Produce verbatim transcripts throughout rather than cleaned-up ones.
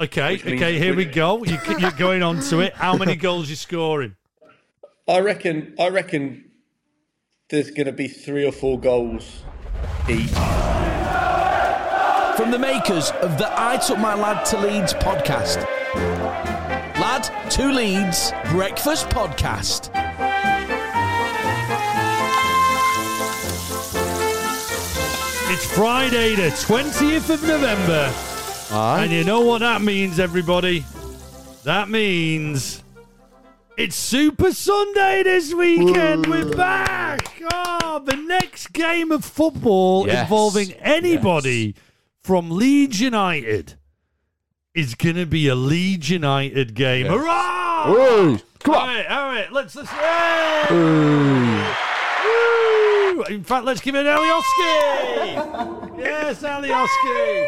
Okay, which okay, here we, we go. You, you're going on to it. How many goals are you scoring? I reckon. I reckon there's going to be three or four goals each. From the makers of the I Took My Lad to Leeds podcast. Lad to Leeds Breakfast Podcast. It's Friday the twentieth of November. Aye. And you know what that means, everybody? That means it's Super Sunday this weekend. Ooh. We're back. Oh, the next game of football yes. involving anybody yes. from Leeds United is going to be a Leeds United game. Yes. Hurrah! Ooh. Come on. All right, all right. Let's... let's hey! Woo! In fact, let's give it Alioski. Yes, Alioski.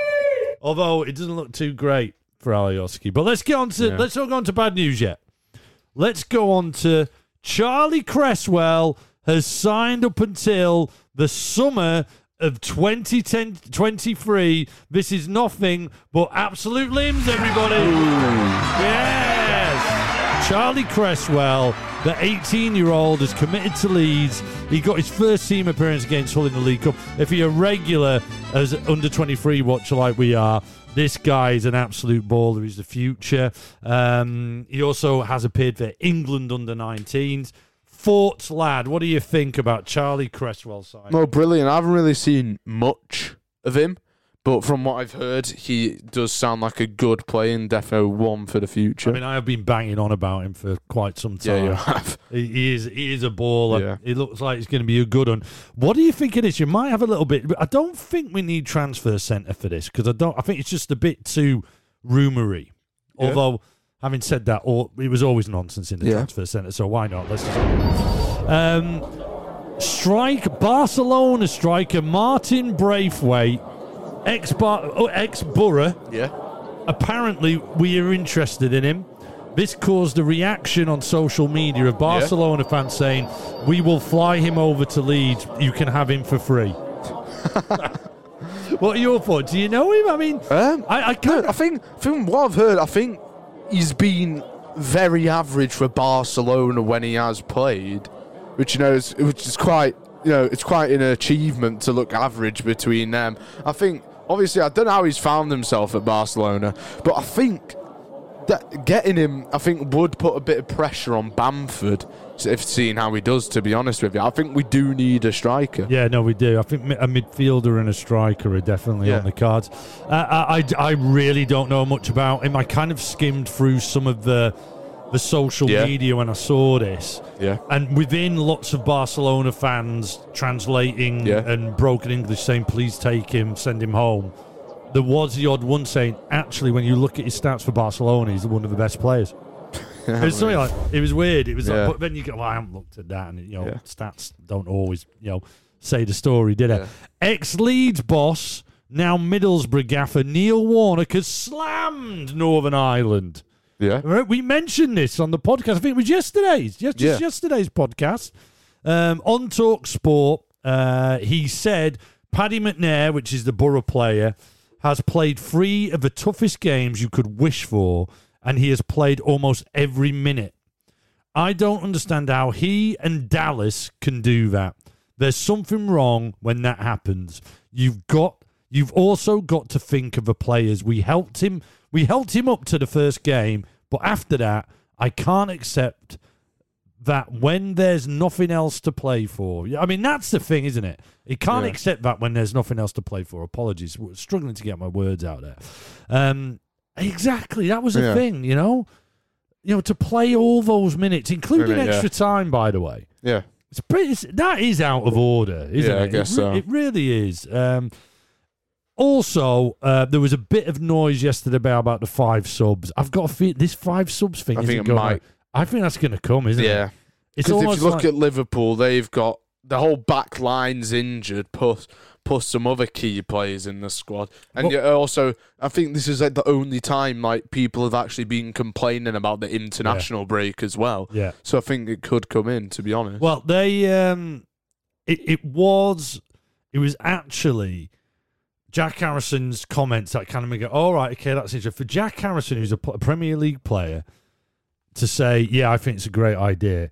Although it doesn't look too great for Alioski. But let's get on to yeah. let's not go on to bad news yet. Let's go on to Charlie Cresswell has signed up until the summer of twenty twenty-three. This is nothing but absolute limbs, everybody. Ooh. Yes. Charlie Cresswell, the eighteen-year-old, has committed to Leeds. He got his first team appearance against Hull in the League Cup. If you're a regular as under twenty-three watcher like we are, this guy is an absolute baller. He's the future. Um, he also has appeared for England under nineteens. Thoughts, lad, what do you think about Charlie Cresswell signing? No, brilliant. I haven't really seen much of him, but from what I've heard, he does sound like a good player and definitely one for the future. I mean, I have been banging on about him for quite some time. Yeah, you have. He, he, is, he is a baller. Yeah. He looks like he's going to be a good one. What do you think it is? You might have a little bit... I don't think we need transfer centre for this, because I don't. I think it's just a bit too rumoury. Yeah. Although, having said that, all, it was always nonsense in the yeah. transfer centre, so why not? Let's just... Um, strike, Barcelona striker Martin Braithwaite, Ex bar, oh, ex-Borough. Yeah. Apparently, we are interested in him. This caused a reaction on social media of Barcelona yeah. fans saying, "We will fly him over to Leeds. You can have him for free." What are your thoughts? Do you know him? I mean, um, I, I can't. No, I think from what I've heard, I think he's been very average for Barcelona when he has played, which you know, is, which is quite. You know, it's quite an achievement to look average between them. I think. Obviously, I don't know how he's found himself at Barcelona, but I think that getting him, I think, would put a bit of pressure on Bamford, if seeing how he does, to be honest with you. I think we do need a striker. Yeah, no, we do. I think a midfielder and a striker are definitely yeah. on the cards. Uh, I, I really don't know much about him. I kind of skimmed through some of the the social yeah. media when I saw this. Yeah. And within lots of Barcelona fans translating yeah. and broken English saying, please take him, send him home. There was the odd one saying, actually, when you look at his stats for Barcelona, he's one of the best players. yeah, it was something like, it was weird. It was yeah. like, but then you go, well, I haven't looked at that. And, you know, yeah. stats don't always, you know, say the story, did it? Yeah. Ex-Leeds boss, now Middlesbrough gaffer, Neil Warnock has slammed Northern Ireland. Yeah, we mentioned this on the podcast. I think it was yesterday's, just yeah. yesterday's podcast um, on Talk Sport. Uh, he said Paddy McNair, which is the Borough player, has played three of the toughest games you could wish for, and he has played almost every minute. I don't understand how he and Dallas can do that. There's something wrong when that happens. You've got, you've also got to think of the players. We helped him. We helped him up to the first game. But after that, I can't accept that when there's nothing else to play for. I mean, that's the thing, isn't it? He can't yeah. accept that when there's nothing else to play for. Apologies. We're struggling to get my words out there. Um, exactly. That was the yeah. thing, you know? You know, to play all those minutes, including minute, extra yeah. time, by the way. Yeah. It's pretty. It's, that is out of order, isn't yeah, it? Yeah, I guess it, so. It really is. Um Also, uh, there was a bit of noise yesterday about the five subs. I've got a feeling this five subs thing I isn't going might. I think that's going to come, isn't yeah. it? Yeah. Because if you look like... at Liverpool, they've got the whole back line's injured, plus, plus some other key players in the squad. And well, you're also, I think this is like the only time like people have actually been complaining about the international yeah. break as well. Yeah. So I think it could come in, to be honest. Well, they, um, it, it was, it was actually... Jack Harrison's comments that kind of make it, all right, okay, that's interesting. For Jack Harrison, who's a Premier League player, to say, yeah, I think it's a great idea,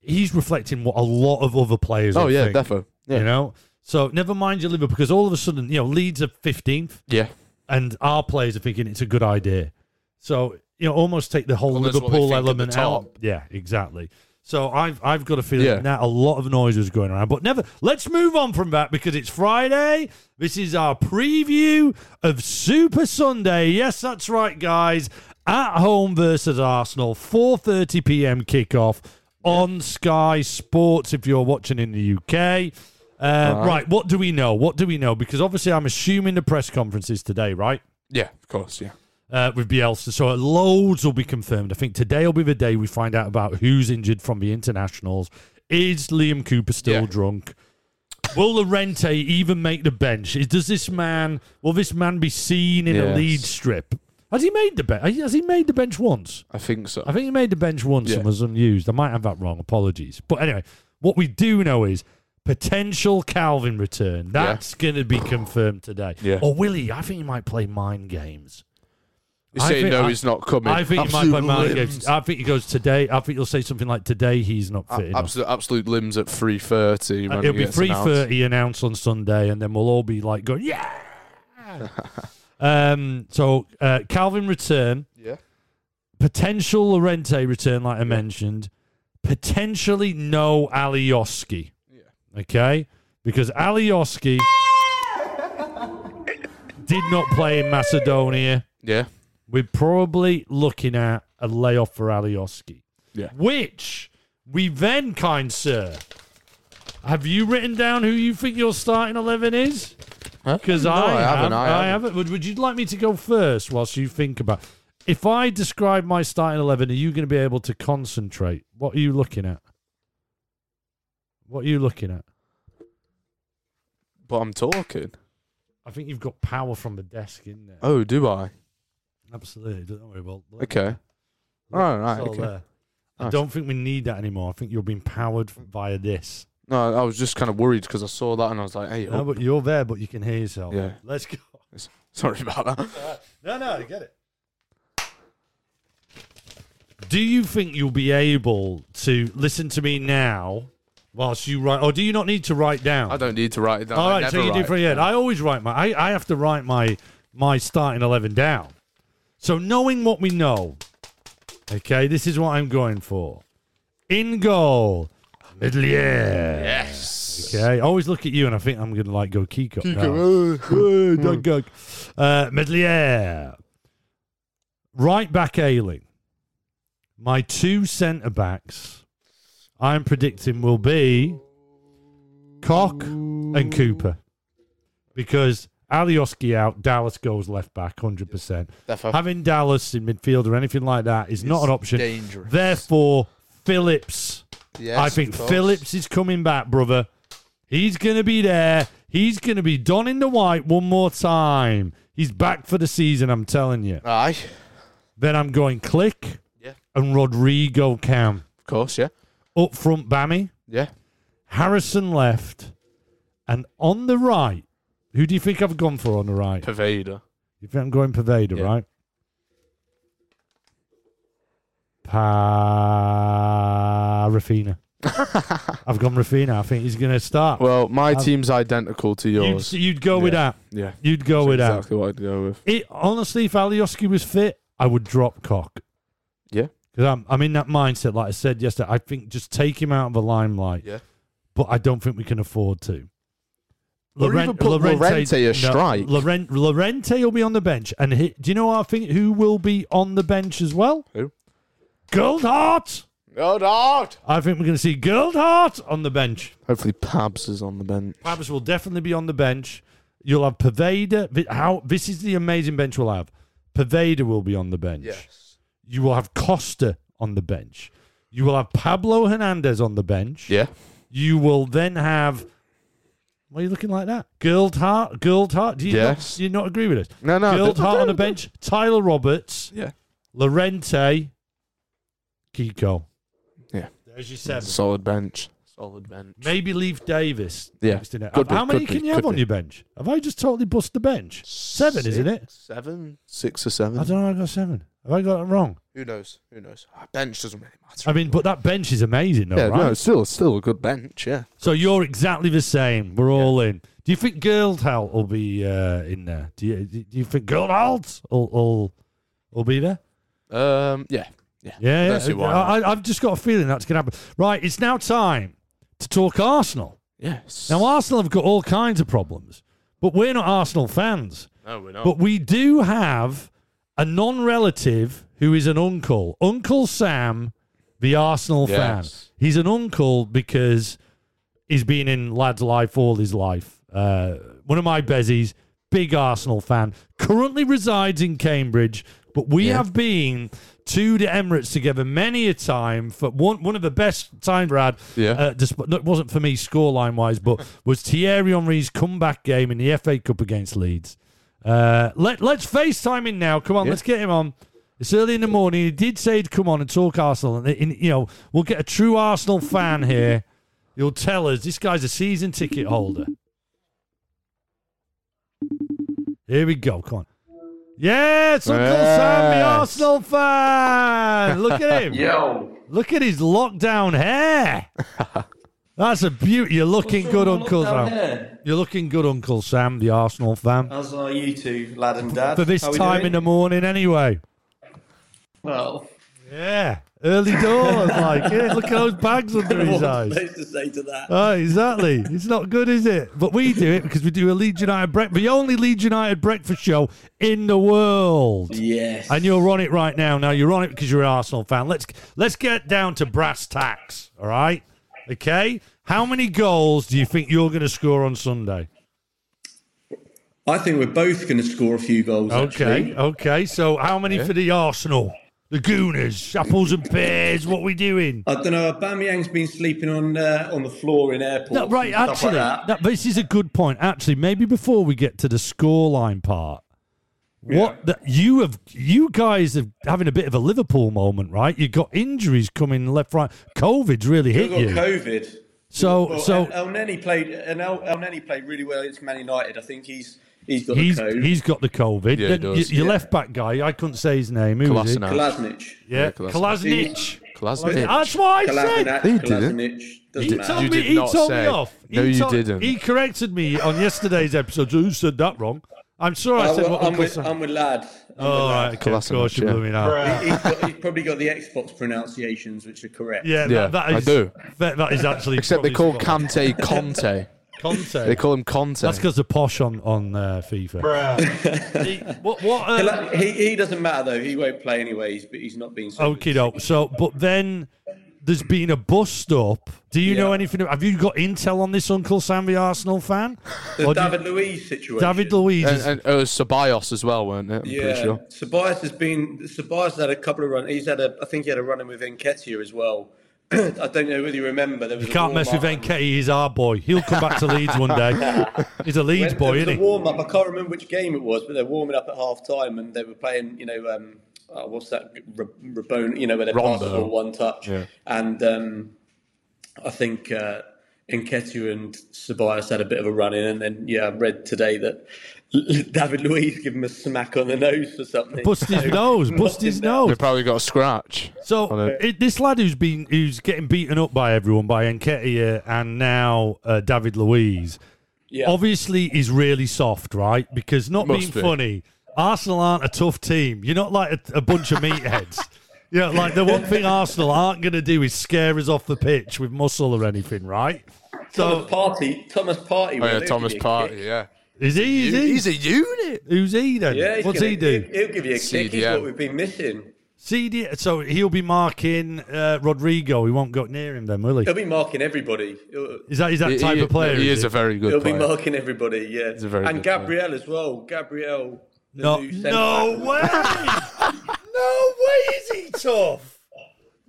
he's reflecting what a lot of other players oh, yeah, think. Definitely. Yeah. You know? So never mind your Liverpool, because all of a sudden, you know, Leeds are fifteenth. Yeah. And our players are thinking it's a good idea. So, you know, almost take the whole well, Liverpool element out. Yeah, exactly. So I've I've got a feeling yeah. now a lot of noise was going around. But never, let's move on from that because it's Friday. This is our preview of Super Sunday. Yes, that's right, guys. At home versus Arsenal, four thirty p.m. kickoff on Sky Sports if you're watching in the U K. Uh, right. right, what do we know? What do we know? Because obviously I'm assuming the press conference is today, right? Yeah, of course, yeah. Uh, with Bielsa, so loads will be confirmed. I think today will be the day we find out about who's injured from the internationals. Is Liam Cooper still yeah. drunk? Will Llorente even make the bench? Is, does this man? Will this man be seen in yes. a lead strip? Has he made the bench? Has he made the bench once? I think so. I think he made the bench once yeah. and was unused. I might have that wrong. Apologies. But anyway, what we do know is potential Calvin return. That's yeah. going to be confirmed today. Yeah. Or will he? I think he might play mind games. He's saying no, I, he's not coming. I think absolute he might play games. I think he goes today. I think he'll say something like today he's not fit. A- absolute, absolute limbs at three thirty. Uh, it'll be three thirty announced on Sunday, and then we'll all be like going, yeah. um. So uh, Calvin return. Yeah. Potential Llorente return, like I yeah. mentioned. Potentially no Alioski. Yeah. Okay, because Alioski did not play in Macedonia. Yeah. We're probably looking at a layoff for Alioski. Yeah. Which we then, kind sir, have you written down who you think your starting eleven is? Because huh? no, I, I have, haven't. I, I haven't. haven't. Would you like me to go first whilst you think about it? If I describe my starting eleven, are you going to be able to concentrate? What are you looking at? What are you looking at? But I'm talking. I think you've got power from the desk in there. Oh, do I? Absolutely. Don't worry about that. Okay. All right. right okay. Nice. I don't think we need that anymore. I think you're being powered via this. No, I was just kind of worried because I saw that and I was like, hey. No, but you're there, but you can hear yourself. Yeah. Let's go. Sorry about that. Right. No, no, I get it. Do you think you'll be able to listen to me now whilst you write? Or do you not need to write down? I don't need to write it down. All right, so you do for a year. I always write my... I, I have to write my my starting eleven down. So knowing what we know, okay, this is what I'm going for. In goal, Meslier. Yes. Okay, I always look at you and I think I'm going to like go Kiko. Kiko. uh, Meslier. Right back ailing. My two centre-backs I'm predicting will be Koch and Cooper. Because... Alioski out, Dallas goes left back, one hundred percent. Defo. Having Dallas in midfield or anything like that is it's not an option. Dangerous. Therefore, Phillips. Yes, I think Phillips is coming back, brother. He's going to be there. He's going to be done in the white one more time. He's back for the season, I'm telling you. Aye. Then I'm going Click yeah. and Rodrigo Cam. Of course, yeah. Up front, Bammy. Yeah. Harrison left. And on the right, who do you think I've gone for on the right? Poveda. You think I'm going Poveda, yeah. right? Pa... Rafina. I've gone Rafina. I think he's going to start. Well, my I've... team's identical to yours. You'd, you'd go yeah. with that. Yeah. You'd go That's with exactly that. Exactly what I'd go with. It, honestly, if Alioski was fit, I would drop Koch. Yeah. Because I'm, I'm in that mindset, like I said yesterday. I think just take him out of the limelight. Yeah. But I don't think we can afford to. Llorente, Llorente, Llorente a strike. No, Llorente, Llorente will be on the bench. And he, do you know what I think? Who will be on the bench as well? Who? Goldhart. Goldhart. I think we're going to see Goldhart on the bench. Hopefully Pabs is on the bench. Pabs will definitely be on the bench. You'll have Poveda. How, this is the amazing bench we'll have. Poveda will be on the bench. Yes. You will have Costa on the bench. You will have Pablo Hernandez on the bench. Yeah. You will then have... Why are you looking like that? Goldhart, Goldhart. Do you, yes. not, do you not agree with us? No, no. Goldhart on the bench. Tyler Roberts. Yeah. Llorente. Kiko. Yeah. There's your seven. Solid bench. solid bench. Maybe leave Davis. Yeah. Could How be, many can be, you have be. on your bench? Have I just totally bust the bench? Seven, Six, isn't it? Seven. Six or seven. I don't know. I got seven. Have I got it wrong? Who knows? Who knows? Our bench doesn't really matter. I mean, but that bench is amazing, though, yeah, right? No, it's still, still a good bench, yeah. So you're exactly the same. We're all yeah. in. Do you think Goldhart will be uh, in there? Do you Do you think Goldhart will, will, will be there? Um, yeah. Yeah, yeah. yeah. I, I've just got a feeling that's going to happen. Right, it's now time to talk Arsenal. Yes. Now, Arsenal have got all kinds of problems, but we're not Arsenal fans. No, we're not. But we do have a non-relative who is an uncle. Uncle Sam, the Arsenal yes. fan. He's an uncle because he's been in Lad's Life all his life. Uh, one of my bezies, big Arsenal fan, currently resides in Cambridge, but we yeah. have been to the Emirates together many a time. For one, one of the best times we had, yeah. uh, despite, no, it wasn't for me scoreline-wise, but was Thierry Henry's comeback game in the F A Cup against Leeds. Uh, let, let's FaceTime him now. Come on, yeah. let's get him on. It's early in the morning. He did say he'd come on and talk Arsenal. And, and you know, we'll get a true Arsenal fan here. He'll tell us. This guy's a season ticket holder. Here we go. Come on. Yes, Uncle yes. Sam, the Arsenal fan. Look at him. Yo. Look at his lockdown hair. That's a beauty. You're looking What's good, Uncle Sam. Hair? You're looking good, Uncle Sam, the Arsenal fan. As are you two, lad and dad. For this How time in the morning, anyway. Well. Yeah. Early doors, like, yeah, look at those bags under his eyes. What am I supposed to say to that? Oh, exactly. It's not good, is it? But we do it because we do a Leeds United breakfast, the only Leeds United breakfast show in the world. Yes. And you're on it right now. Now you're on it because you're an Arsenal fan. Let's let's get down to brass tacks. All right. Okay. How many goals do you think you're going to score on Sunday? I think we're both going to score a few goals. Okay. Actually. Okay. So how many yeah. for the Arsenal? The Gooners, apples and pears, what are we doing? I don't know, Aubameyang's been sleeping on uh, on the floor in airports. No, right, actually, like that. That, this is a good point. Actually, maybe before we get to the scoreline part, yeah. what the, you have, you guys are having a bit of a Liverpool moment, right? You've got injuries coming left, right. COVID's really hit you. You've got you. COVID. So, well, so El, El Neni played, and El, El Neni played really well against Man United. I think he's... He's got, he's, he's got the COVID. Yeah, he does. Your yeah. left back guy, I couldn't say his name. Who was it? Kolasinac. Yeah, Kolasinac. Kolasinac. That's what I said. He didn't. He did, told, you me, did he not told say. me off. No, he you told, didn't. He corrected me on yesterday's episode. Who said that wrong? I'm sorry I said well, what I'm with, I'm with Lad. I'm oh, with lad. Right. Kolasinac, of course you're blooming out. He's, got, he's probably got the Xbox pronunciations, which are correct. Yeah, yeah that, that is, I do. That, that is actually... Except they call Kante Conte. Conte. They call him Conte. That's because they're posh on, on uh, FIFA. he, what, what, uh, he, he doesn't matter, though. He won't play anyway. He's, he's not being... Okie doke. So, but then there's been a bust up. Do you yeah. know anything? Have you got intel on this, Uncle Sam, the Arsenal fan? The or David you, Luiz situation. David Luiz. And, and it was Ceballos as well, weren't it? I'm yeah. pretty sure. Ceballos has been... Ceballos had a couple of runs. He's had a... I think he had a run-in with Nketiah as well. I don't know whether you remember. There was you can't mess with Nketiah. He's our boy. He'll come back to Leeds one day. He's a Leeds when, boy, isn't he? The warm up. I can't remember which game it was, but they're warming up at half time, and they were playing. You know, um, oh, what's that? Rabone. You know, where they pass the ball one touch. Yeah. And um, I think uh, Nketiah and Ceballos had a bit of a run in, and then yeah, I read today that David Luiz gave him a smack on the nose for something. Bust his so, nose, bust his nose. They probably got a scratch. So it, this lad who's been who's getting beaten up by everyone, by Nketiah and now uh, David Luiz, yeah. obviously is really soft, right? Because not Must being be. funny, Arsenal aren't a tough team. You're not like a, a bunch of meatheads. Yeah, you know, like the one thing Arsenal aren't going to do is scare us off the pitch with muscle or anything, right? So Thomas Partey, Thomas Partey. Oh yeah, Thomas Partey, yeah. Is he, is he? He's a unit. Who's he then? Yeah, What's gonna, he do? He'll, he'll give you a kick. He's what we've been missing. C D, so he'll be marking uh, Rodrigo. He won't go near him then, will he? He'll be marking everybody. He'll, is that, is that he, type he, of player? He is, is a very good he'll player. He'll be marking everybody, yeah. He's a very and good Gabrielle player. as well. Gabrielle. No, no way. No way is he tough.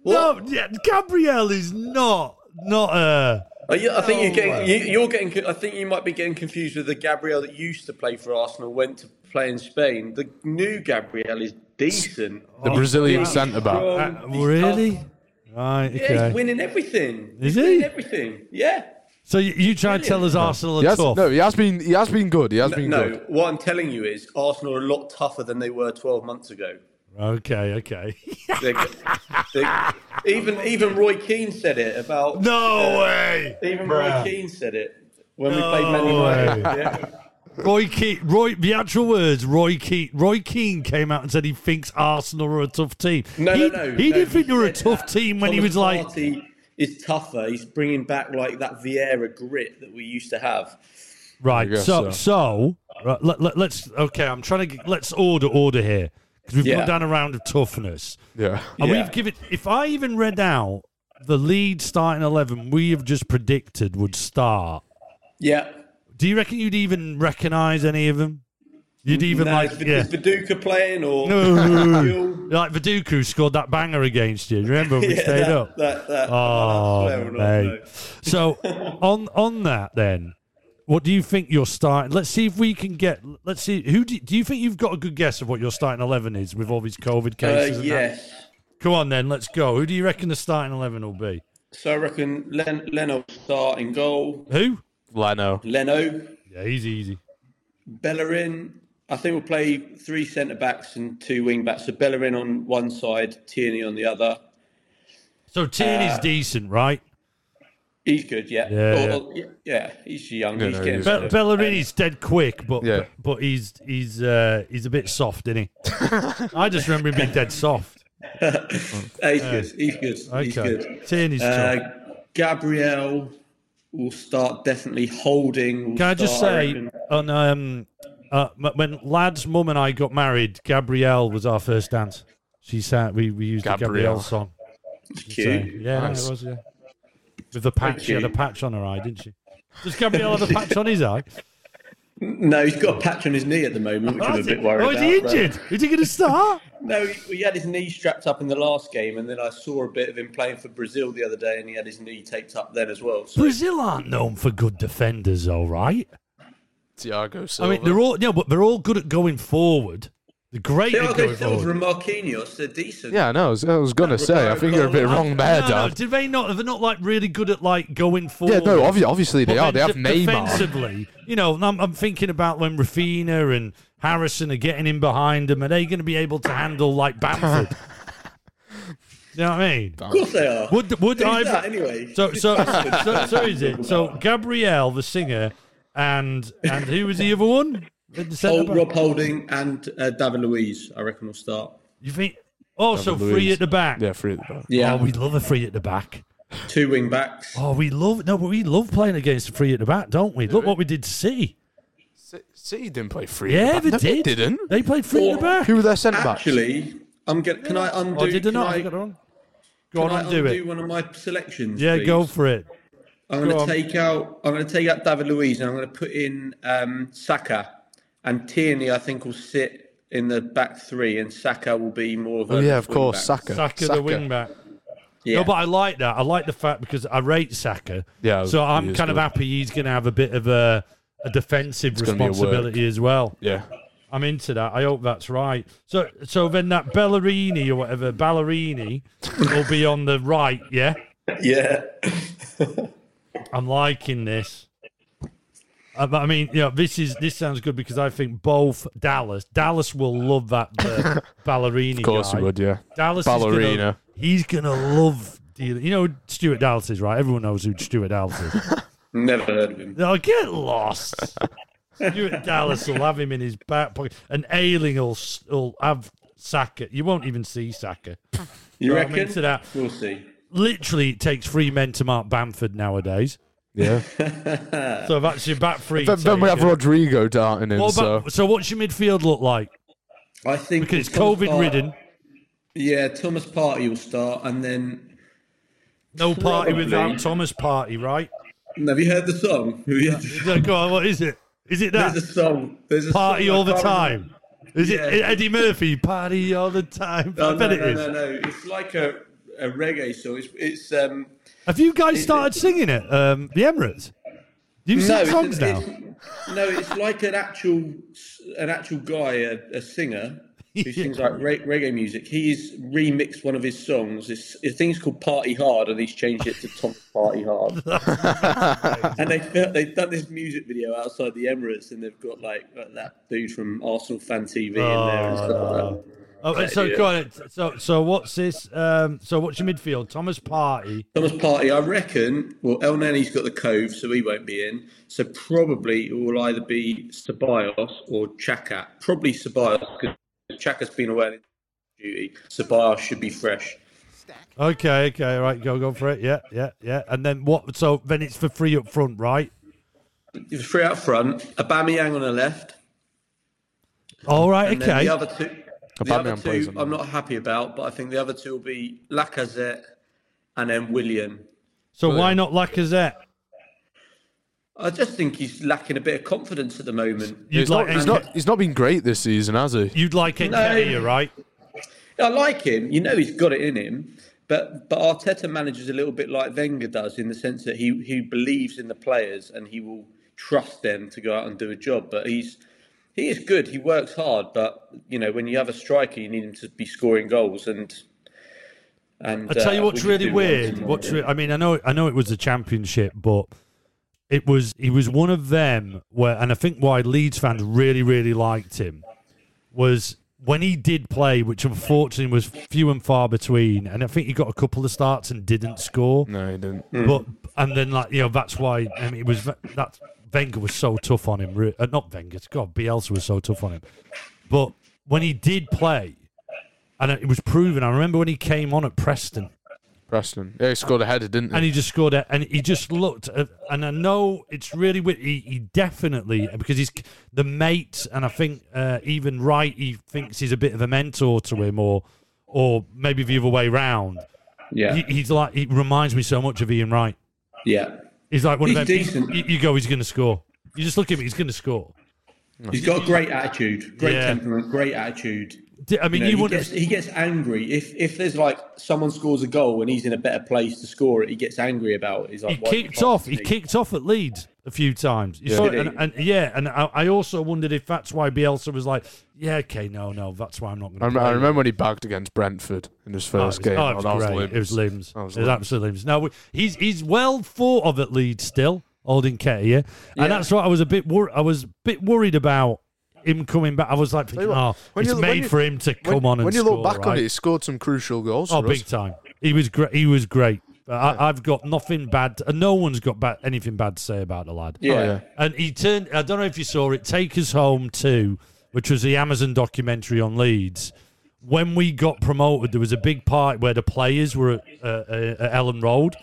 What? No, yeah, Gabrielle is not, not a... Uh, I think you're getting, you, you're getting. I think you might be getting confused with the Gabrielle that used to play for Arsenal, went to play in Spain. The new Gabrielle is decent. The oh, Brazilian centre back, uh, really? Tough. Right, okay. Yeah, he's winning everything. Is he's he? winning everything. Yeah. So you, you try Brilliant. and tell us Arsenal are he has, tough? No, he has been. He has been good. He has no, been no, good. No, what I'm telling you is Arsenal are a lot tougher than they were twelve months ago. Okay, okay. they, they, even even Roy Keane said it about. No uh, way. Even Bruh. Roy Keane said it when no we played Man United. Yeah. Roy Keane, Roy, the actual words, Roy Keane, Roy Keane came out and said he thinks Arsenal are a tough team. No, he, no, no. He no, didn't think they were a tough that. team when Thomas he was like... Party is tougher. He's bringing back like that Vieira grit that we used to have. Right, so, so, so right, let, let, let's, okay, I'm trying to, let's order, order here. Because we've yeah. gone down a round of toughness. Yeah. And yeah. we've given, if I even read out the lead starting eleven we have just predicted would start. Yeah. Do you reckon you'd even recognise any of them? You'd even no, like... Is, yeah. is Viduka playing or... No, no, no, no. Like Viduka who scored that banger against you. Remember when we yeah, stayed that, up? That, that, oh, that mate. So on, on that then, what do you think you're starting? Let's see if we can get... Let's see. Who do, do you think you've got a good guess of what your starting eleven is with all these COVID cases? Uh, yes. That? Come on then, let's go. Who do you reckon the starting eleven will be? So I reckon Len, Leno starting goal. Who? Leno. Leno. Yeah, he's easy. Bellerin. I think we'll play three centre-backs and two wing-backs. So Bellerin on one side, Tierney on the other. So Tierney's uh, decent, right? He's good, yeah. Yeah, or, yeah. yeah he's young. No, he's no, getting he Be- Bellerin is dead quick, but yeah. but he's he's uh, he's a bit soft, isn't he? I just remember him being dead soft. he's, uh, good. he's good. Okay. He's good. Tierney's uh, tough. Gabrielle... We'll start definitely holding. We'll Can I just say, and... on, um, uh, when Lad's mum and I got married, Gabrielle was our first dance. She sang, we, we used Gabrielle. the Gabrielle song. It's cute. Say. Yeah, nice. no, it was, yeah. With the patch, she had a patch on her eye, didn't she? Does Gabrielle have a patch on his eye? No, he's got a patch on his knee at the moment, which I'm a bit worried about. Oh, is he about, injured? But... Is he going to start? No, he, he had his knee strapped up in the last game, and then I saw a bit of him playing for Brazil the other day, and he had his knee taped up then as well. So. Brazil aren't known for good defenders, though, right? Thiago Silva. I mean, they're all yeah, but they're all good at going forward. They're great Thiago at going Silva forward. Thiago and Marquinhos, they're decent. Yeah, no, I was, I was going to say, I think you're a bit wrong there, no, Dan. No, did they not? They're not like really good at like going forward. Yeah, no, obviously, obviously they are. They have Neymar. Defensively, you know, I'm, I'm thinking about when Rafina and Harrison are getting in behind them. Are they going to be able to handle like Bamford? You know what I mean? Of course they are. Would would I? That, anyway, so so, so so is it? So Gabrielle, the singer, and and who was the other one? Hold, Rob Holding and uh, David Luiz, I reckon, will start. You think? Also David free Luiz. At the back. Yeah, free at the back. Yeah, oh, we love a free at the back. Two wing backs. Oh, we love no, but we love playing against the free at the back, don't we? Do Look we? what we did to City. City didn't play free yeah, at the back. Yeah, they no, did. They didn't. They played free or, at the back. Who were their centre backs? Actually, I'm get, Can I undo? Oh, did they not? I, I got it wrong. Go on, I undo, undo it. One of my selections. Yeah, please. Go for it. I'm going to take out. I'm going to take out David Luiz, and I'm going to put in um, Saka. And Tierney, I think, will sit in the back three, and Saka will be more of a... Oh, yeah, of course, Saka. Saka. Saka, the wing-back. Yeah. No, but I like that. I like the fact, because I rate Saka, yeah, so I'm kind good. of happy he's going to have a bit of a, a defensive it's responsibility a as well. Yeah. I'm into that. I hope that's right. So so then that Bellerini or whatever, Ballerini, will be on the right, yeah? Yeah. I'm liking this. I mean, you know, this is this sounds good because I think both Dallas, Dallas will love that uh, Ballerini. Of course, guy. He would. Yeah, Dallas Ballerina. Is gonna, he's gonna love. You know, Stuart Dallas is right. Everyone knows who Stuart Dallas is. Never heard of him. Oh, get lost. Stuart Dallas will have him in his back pocket, and Ailing will will have Saka. You won't even see Saka. You right, reckon? Into that. We'll see. Literally, it takes three men to mark Bamford nowadays. Yeah. So that's your back three. Then, then we have Rodrigo darting in. What about, so. so what's your midfield look like? I think because it's COVID Party, ridden. Yeah, Thomas Partey will start, and then no Partey without Thomas Partey, right? Have you heard the song? Yeah. Go on, what is it? Is it that? There's a song. There's a Party song all the time. Remember. Is it yeah. Eddie Murphy? Party all the time. No, I bet no, it no, is. No, no, no. It's like a, a reggae song. It's. it's um, Have you guys started singing it, um, the Emirates? You've no, sung songs it's, now. It's, no, it's like an actual, an actual guy, a, a singer, He sings like re reggae music. He's remixed one of his songs. His, his thing's called Party Hard, and he's changed it to Tom's Party Hard. And they, they've done this music video outside the Emirates, and they've got like, like that dude from Arsenal Fan T V oh, in there and stuff no. like that. Oh, right, so yeah. go on. So, so what's this? Um, so what's your midfield? Thomas Partey. Thomas Partey, I reckon. Well, El Nenny's got the Cove, so he won't be in. So probably it will either be Ceballos or Xhaka. Probably Ceballos because Xhaka's been away on duty. Ceballos should be fresh. Okay, okay, right. Go, go for it. Yeah, yeah, yeah. And then what? So then it's for three up front, right? It's three up front. Aubameyang on the left. All right. And okay. The other two. The other two I'm not happy about, but I think the other two will be Lacazette and then Willian. So why not Lacazette? I just think he's lacking a bit of confidence at the moment. He's not, he's not he's not been great this season, has he? You'd like it, no, you're right. I like him. You know he's got it in him. But but Arteta manages a little bit like Wenger does in the sense that he, he believes in the players and he will trust them to go out and do a job. But he's... He is good. He works hard, but you know when you have a striker, you need him to be scoring goals. And and I tell you uh, what's really weird. What's re I mean, I know I know it was the Championship, but it was he was one of them where, and I think why Leeds fans really really liked him was when he did play, which unfortunately was few and far between. And I think he got a couple of starts and didn't score. No, he didn't. Mm. But and then like you know that's why I mean it was that. Wenger was so tough on him. Uh, not Wenger, God, Bielsa was so tough on him. But when he did play, and it was proven, I remember when he came on at Preston. Preston. Yeah, he scored a header, didn't he? And he just scored a, and he just looked, at, and I know it's really weird. He, he definitely, because he's the mate, and I think uh, even Wright, he thinks he's a bit of a mentor to him, or or maybe the other way round. Yeah. He, he's like, he reminds me so much of Ian Wright. Yeah. He's like one he's of them. Decent. You, you go, he's going to score. You just look at him, he's going to score. He's got a great attitude, great yeah. temperament, great attitude. I mean, you know, you he, wouldn't... gets, he gets angry. If if there's like someone scores a goal and he's in a better place to score it, he gets angry about it. He's like, he kicked off. He kicked off at Leeds a few times. You yeah. saw it, and, and yeah, and I, I also wondered if that's why Bielsa was like, yeah, okay, no, no, that's why I'm not going to. I remember when he bagged against Brentford in his first oh, it was, game. Oh, it was, oh, that was limbs. It was limbs. That was it was absolute limbs. Now he's he's well thought of at Leeds still, old Nketiah, yeah? and yeah. that's what I was a bit worried. I was a bit worried about. Him coming back, I was like, thinking, oh, when it's you, made you, for him to come when, on and when you score, look back right? on it, he scored some crucial goals. Oh, for big us. time! He was great. He was great. Uh, yeah. I, I've got nothing bad. To, uh, no one's got bad, anything bad to say about the lad. Yeah. Oh, yeah, and he turned. I don't know if you saw it. Take Us Home Too, which was the Amazon documentary on Leeds. When we got promoted, there was a big part where the players were at, uh, at Ellen Road,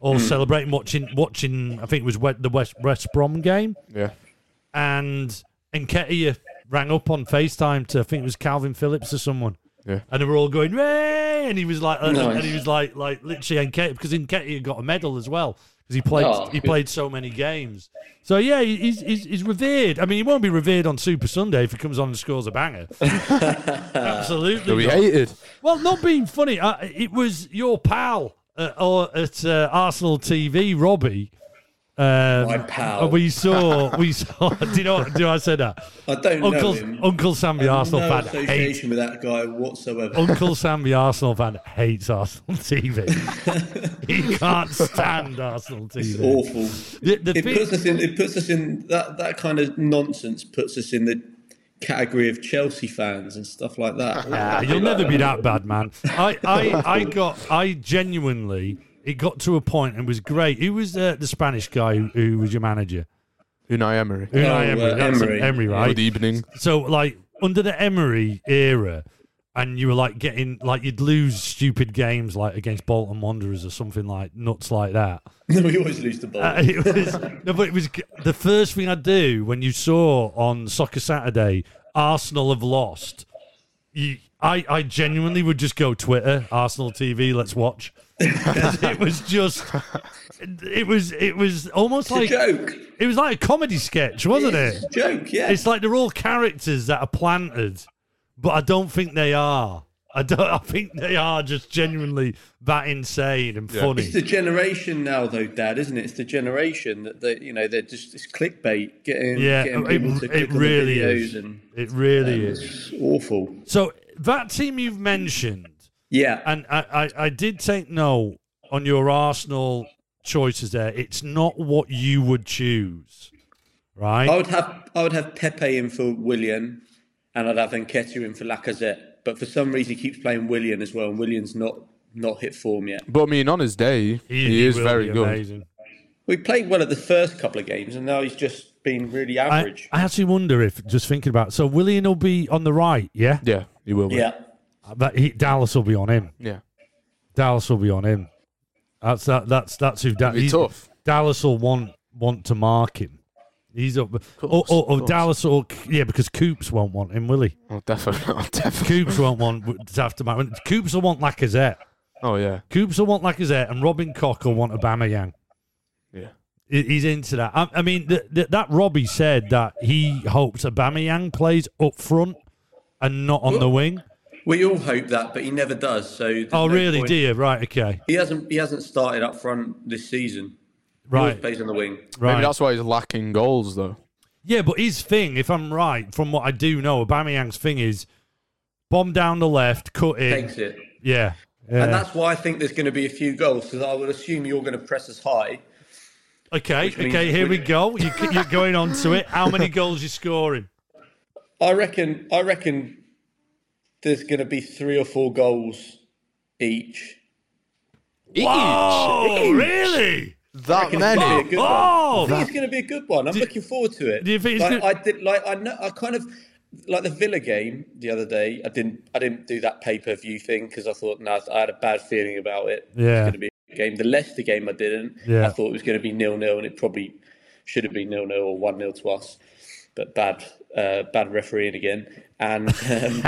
all mm. celebrating, watching, watching. I think it was the West West Brom game. Yeah, and. Nketiah rang up on FaceTime to I think it was Calvin Phillips or someone, yeah. and they were all going "Ray!" and he was like, nice. and he was like, like literally Nketiah because Nketiah got a medal as well because he played, oh, he good. played so many games. So yeah, he's, he's he's revered. I mean, he won't be revered on Super Sunday if he comes on and scores a banger. Absolutely, we hated. Well, not being funny, uh, it was your pal uh, or at uh, Arsenal T V, Robbie. Um, My pal. We saw. We saw. Do you know? Do I say that? I don't Uncle, know him. Uncle Sam, the Arsenal no fan, association hates, with that guy whatsoever. Uncle Sam, the Arsenal fan, hates Arsenal T V. He can't stand Arsenal T V. It's awful. The, the it big, puts us in. It puts us in that that kind of nonsense. Puts us in the category of Chelsea fans and stuff like that. Nah, you'll never that. be that bad, man. I, I, I got. I genuinely. It got to a point and was great. Who was uh, the Spanish guy who, who was your manager? Unai Emery. Unai Emery. Oh, uh, That's Emery. Emery, right? Good evening. So, like, under the Emery era, and you were, like, getting... Like, you'd lose stupid games, like, against Bolton Wanderers or something, like, nuts like that. We always lose to Bolton. Uh, it was, no, but it was... The first thing I'd do when you saw on Soccer Saturday, Arsenal have lost, you, I, I genuinely would just go Twitter, Arsenal T V, let's watch. It was just, it was, it was almost it's like a joke. It was like a comedy sketch, wasn't it? It's it? a joke, yeah. It's like they're all characters that are planted, but I don't think they are. I don't. I think they are just genuinely that insane and yeah. funny. It's the generation now, though, Dad, isn't it? It's the generation that they, you know, they're just it's clickbait. Getting yeah, getting it, to it really is. And, it really um, is it's awful. So that team you've mentioned, yeah, and I, I, I did take note on your Arsenal choices there. It's not what you would choose, right? I would have I would have Pepe in for Willian, and I'd have Nketiah in for Lacazette. But for some reason, he keeps playing Willian as well, and Willian's not, not hit form yet. But, I mean, on his day, he, he is very good. Amazing. We played well at the first couple of games, and now he's just been really average. I, I actually wonder if, just thinking about it, so Willian will be on the right, yeah? Yeah, he will be. Yeah. But he, Dallas will be on him. Yeah. Dallas will be on him. That's that. That's that's who Dallas... He's tough. Dallas will want, want to mark him. He's up. Or, or, or Dallas, or yeah, because Coops won't want him, will he? Oh, definitely. Oh, definitely. Coops won't want to have to match. Coops will want Lacazette. Oh yeah. Coops will want Lacazette, and Robin Koch will want Aubameyang. Yeah. He's into that. I, I mean, th- th- that Robbie said that he hopes Aubameyang plays up front and not on Ooh. the wing. We all hope that, but he never does. So. Oh no really? Point. Dear. Right. Okay. He hasn't. He hasn't started up front this season. Right, plays on the wing. Right. Maybe that's why he's lacking goals, though. Yeah, but his thing, if I'm right, from what I do know, Aubameyang's thing is bomb down the left, cut in, takes it. Yeah, yeah. And that's why I think there's going to be a few goals, because I would assume you're going to press us high. Okay, okay, means- here we go. You, you're going on to it. How many goals you scoring? I reckon. I reckon there's going to be three or four goals each. Whoa, each? Really? That many. Be a oh, I think that... it's going to be a good one. I'm do, looking forward to it. Do you think it's like, good? I did, like I know, I kind of like the Villa game the other day. I didn't, I didn't do that pay per view thing because I thought no, nah, I had a bad feeling about it. Yeah, it was going to be a game. The Leicester game, I didn't. Yeah. I thought it was going to be nil nil, and it probably should have been nil nil or one nil to us. But bad, uh, bad refereeing again. And um,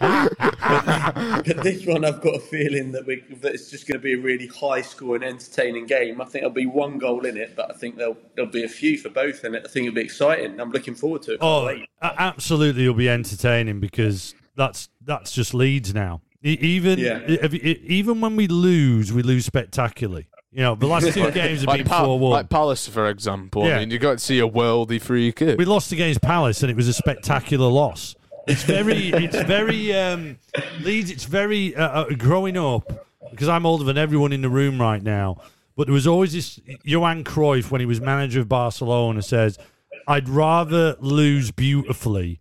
but, but this one, I've got a feeling that we that it's just going to be a really high scoring, entertaining game. I think there'll be one goal in it, but I think there'll there'll be a few for both, and I think it'll be exciting. I'm looking forward to it. Oh, absolutely, it'll be entertaining because that's that's just Leeds now. Even yeah. if, even when we lose, we lose spectacularly. You know, the last two games have like been four one. Pa- like Palace, for example. Yeah. I mean, you got to see a worldy free kick. We lost against Palace, and it was a spectacular loss. It's very, it's very, um, Leeds, it's very, uh, uh, growing up, because I'm older than everyone in the room right now, but there was always this, Johan Cruyff, when he was manager of Barcelona, says, I'd rather lose beautifully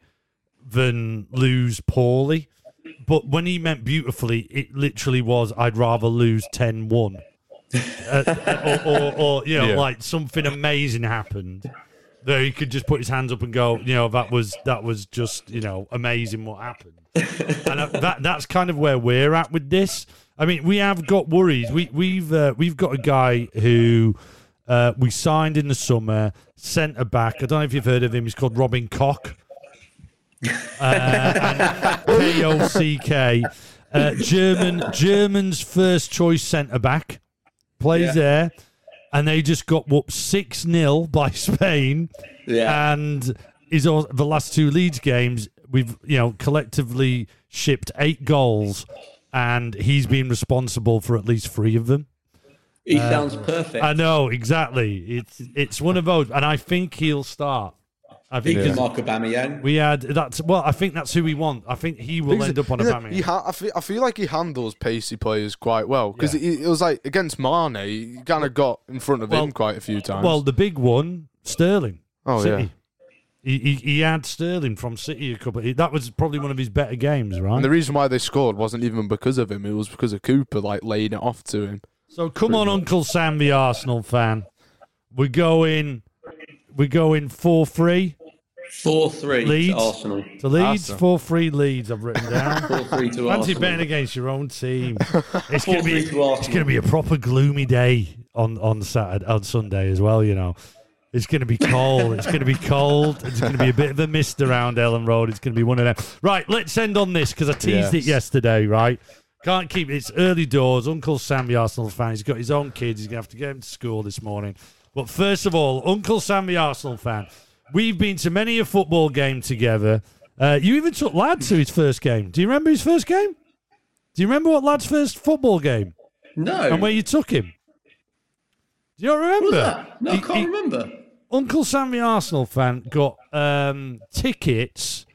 than lose poorly. But when he meant beautifully, it literally was, I'd rather lose ten one. uh, or, or, or, you know, yeah. like something amazing happened that he could just put his hands up and go, you know, that was that was just, you know, amazing what happened. And I, that that's kind of where we're at with this. I mean, we have got worries. We, we've uh, we've got a guy who uh, we signed in the summer, centre back. I don't know if you've heard of him. He's called Robin Koch. Uh, K O C K. Uh, German, German's first choice centre back. Plays yeah. there, and they just got whooped six nil by Spain. Yeah. And is all, the last two Leeds games, we've you know collectively shipped eight goals, and he's been responsible for at least three of them. He um, sounds perfect. I know, exactly. It's it's one of those, and I think he'll start. I think yeah. Mark Aubameyang. We had that's well. I think that's who we want. I think he will end up on Aubameyang. He ha- I, feel, I feel like he handles pacey players quite well because yeah. it, it was like against Mane, he kind of got in front of well, him quite a few times. Well, the big one, Sterling. Oh City. yeah, he, he he had Sterling from City a couple. That was probably one of his better games, right? And the reason why they scored wasn't even because of him. It was because of Cooper like laying it off to him. So come on, much. Uncle Sam, the Arsenal fan. We're going. We're going four three. four three Leeds. To Arsenal. To Leeds, Arsenal. four three Leeds, I've written down. four three to Arsenal. Fancy betting against your own team. It's going to, to be a proper gloomy day on, on Saturday, on Sunday as well, you know. It's going to be cold. It's going to be cold. It's going to be a bit of a mist around Ellen Road. It's going to be one of them. Right, let's end on this because I teased yes. it yesterday, right? Can't keep it. It's early doors. Uncle Sam, the Arsenal fan, he's got his own kids. He's going to have to get them to school this morning. But first of all, Uncle Sam, the Arsenal fan, we've been to many a football game together. Uh, you even took Lad to his first game. Do you remember his first game? Do you remember what lad's first football game? No. And where you took him? Do you not remember? What was that? No, he, I can't he, remember. Uncle Sam, the Arsenal fan, got um, tickets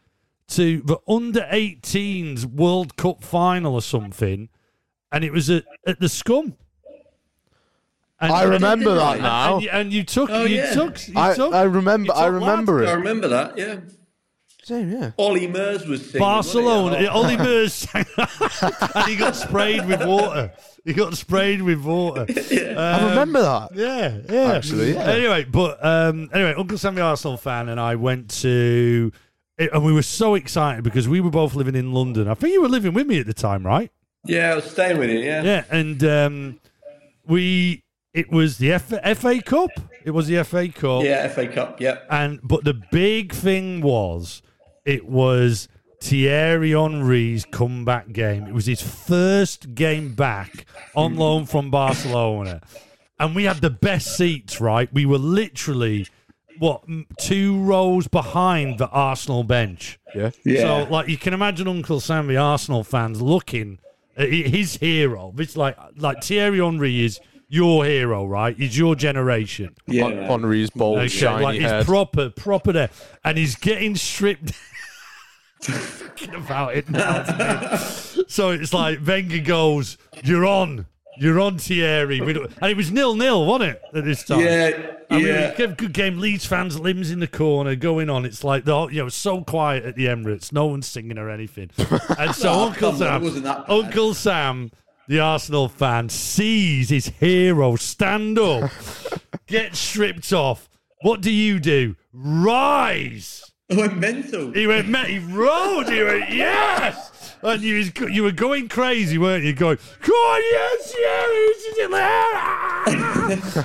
to the under eighteens World Cup final or something, and it was at, at the Scum. And, I remember and, that and, now. And, and you took, oh, you, yeah. took, you I, took, I remember, you took I remember lad. it. I remember that, yeah. Same, yeah. Ollie Murs was singing. Barcelona. Oh. Ollie Murs sang and he got sprayed with water. He got sprayed with water. Yeah. Um, I remember that. Yeah, yeah. Actually, yeah. Anyway, but um, anyway, Uncle Sam, the Arsenal fan, and I went to, and we were so excited because we were both living in London. I think you were living with me at the time, right? Yeah, I was staying with you, yeah. Yeah, and um, we... It was the F A Cup. It was the F A Cup. Yeah, F A Cup, yeah. And but the big thing was, it was Thierry Henry's comeback game. It was his first game back on loan from Barcelona. And we had the best seats, right? We were literally, what, two rows behind the Arsenal bench. Yeah. yeah. So, like, you can imagine Uncle Sam, the Arsenal fans, looking at his hero. It's like, like Thierry Henry is... your hero, right? He's your generation. Yeah. On, Henry's bold, okay, shiny like head. He's proper, proper there. And he's getting stripped... Thinking about it now. So it's like, Wenger goes, you're on. You're on, Thierry. We don't... And it was nil-nil, wasn't it, at this time? Yeah, and yeah. We good game. Leeds fans, limbs in the corner, going on. It's like, the, you know, so quiet at the Emirates. No one's singing or anything. And so no, Uncle Sam... Wasn't that Uncle Sam... The Arsenal fan sees his hero stand up, get stripped off. What do you do? Rise. I went mental. He went, he rolled. He went, yes. And you, was, you were going crazy, weren't you? Going, come on, yes, yes.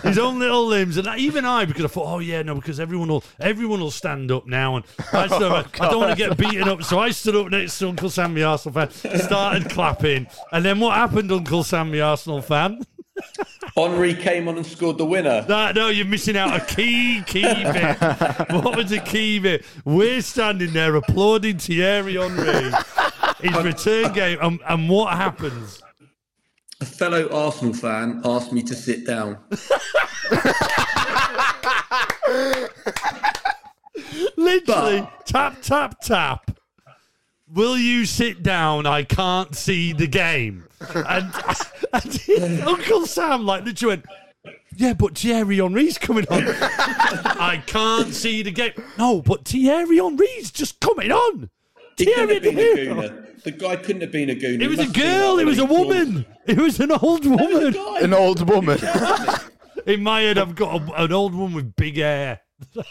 His own little limbs. And even I, because I thought, oh, yeah, no, because everyone will everyone will stand up now. And I, stood up, oh, I don't want to get beaten up. So I stood up next to Uncle Sam, the Arsenal fan, started clapping. And then what happened, Uncle Sam, the Arsenal fan? Henry came on and scored the winner. That, no, you're missing out a key, key bit. What was the key bit? We're standing there applauding Thierry Henry. His return game, and, and what happens? A fellow Arsenal fan asked me to sit down. Literally, but... tap, tap, tap. Will you sit down? I can't see the game. And, and his, Uncle Sam, like, literally went, yeah, but Thierry Henry's coming on. I can't see the game. No, but Thierry Henry's just coming on. He Thierry couldn't have been a gooner. The guy couldn't have been a gooner. It was a girl. It was a woman. It was an old woman. An old woman. In my head, I've got a, an old woman with big hair. Oh,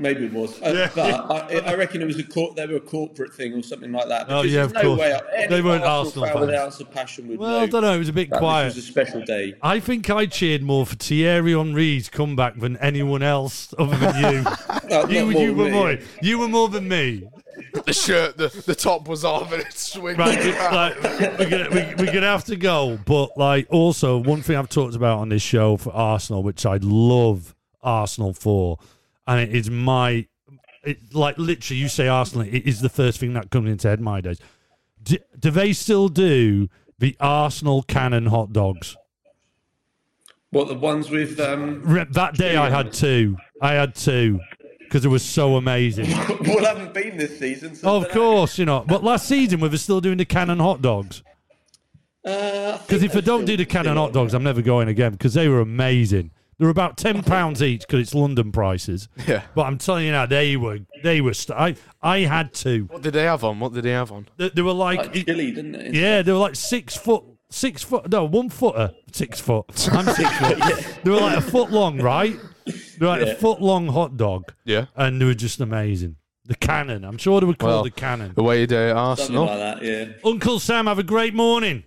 maybe it was. I, yeah. But I, I reckon it was a cor- they were a corporate thing or something like that. Oh yeah, of no course. Way they weren't Arsenal fans. Well, I don't know. It was a bit quiet. It was a special day. I think I cheered more for Thierry Henry's comeback than anyone else other than you. no, you, you were me. more. You were more than me. The shirt, the, the top was off, and it swinging. Right, like, we're gonna we, we're gonna have to go. But like, also one thing I've talked about on this show for Arsenal, which I love. Arsenal for, and it is my it, like literally you say Arsenal, it is the first thing that comes into head my days. Do, do they still do the Arsenal cannon hot dogs? What, the ones with um that day? I had two. I had two because it was so amazing. Well, I haven't been this season. So of course, I... you know. But last season we were still doing the cannon hot dogs. Because uh, if I don't do the cannon hot dogs, I'm never going again because they were amazing. They're about ten pounds each because it's London prices. Yeah. But I'm telling you now, they were... they were. St- I, I had two. What did they have on? What did they have on? They, they were like... like chili, didn't they? Yeah, they were like six foot... Six foot... No, one footer. Six foot. I'm six foot. Yeah. They were like a foot long, right? They were like yeah. a foot long hot dog. Yeah. And they were just amazing. The cannon. I'm sure they were called well, the cannon. The way you do at Arsenal. Something like that, yeah. Uncle Sam, have a great morning.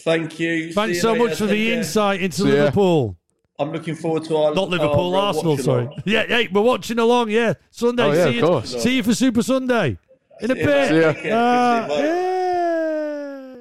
Thank you. Thanks you so later. much for Take the care. insight into See Liverpool. Ya. I'm looking forward to our... Not Liverpool, our Arsenal, sorry. Along. Yeah, hey, we're watching along, yeah. Sunday, oh, yeah, see, of you, course. see you for Super Sunday. In a see bit. You, okay. uh, yeah.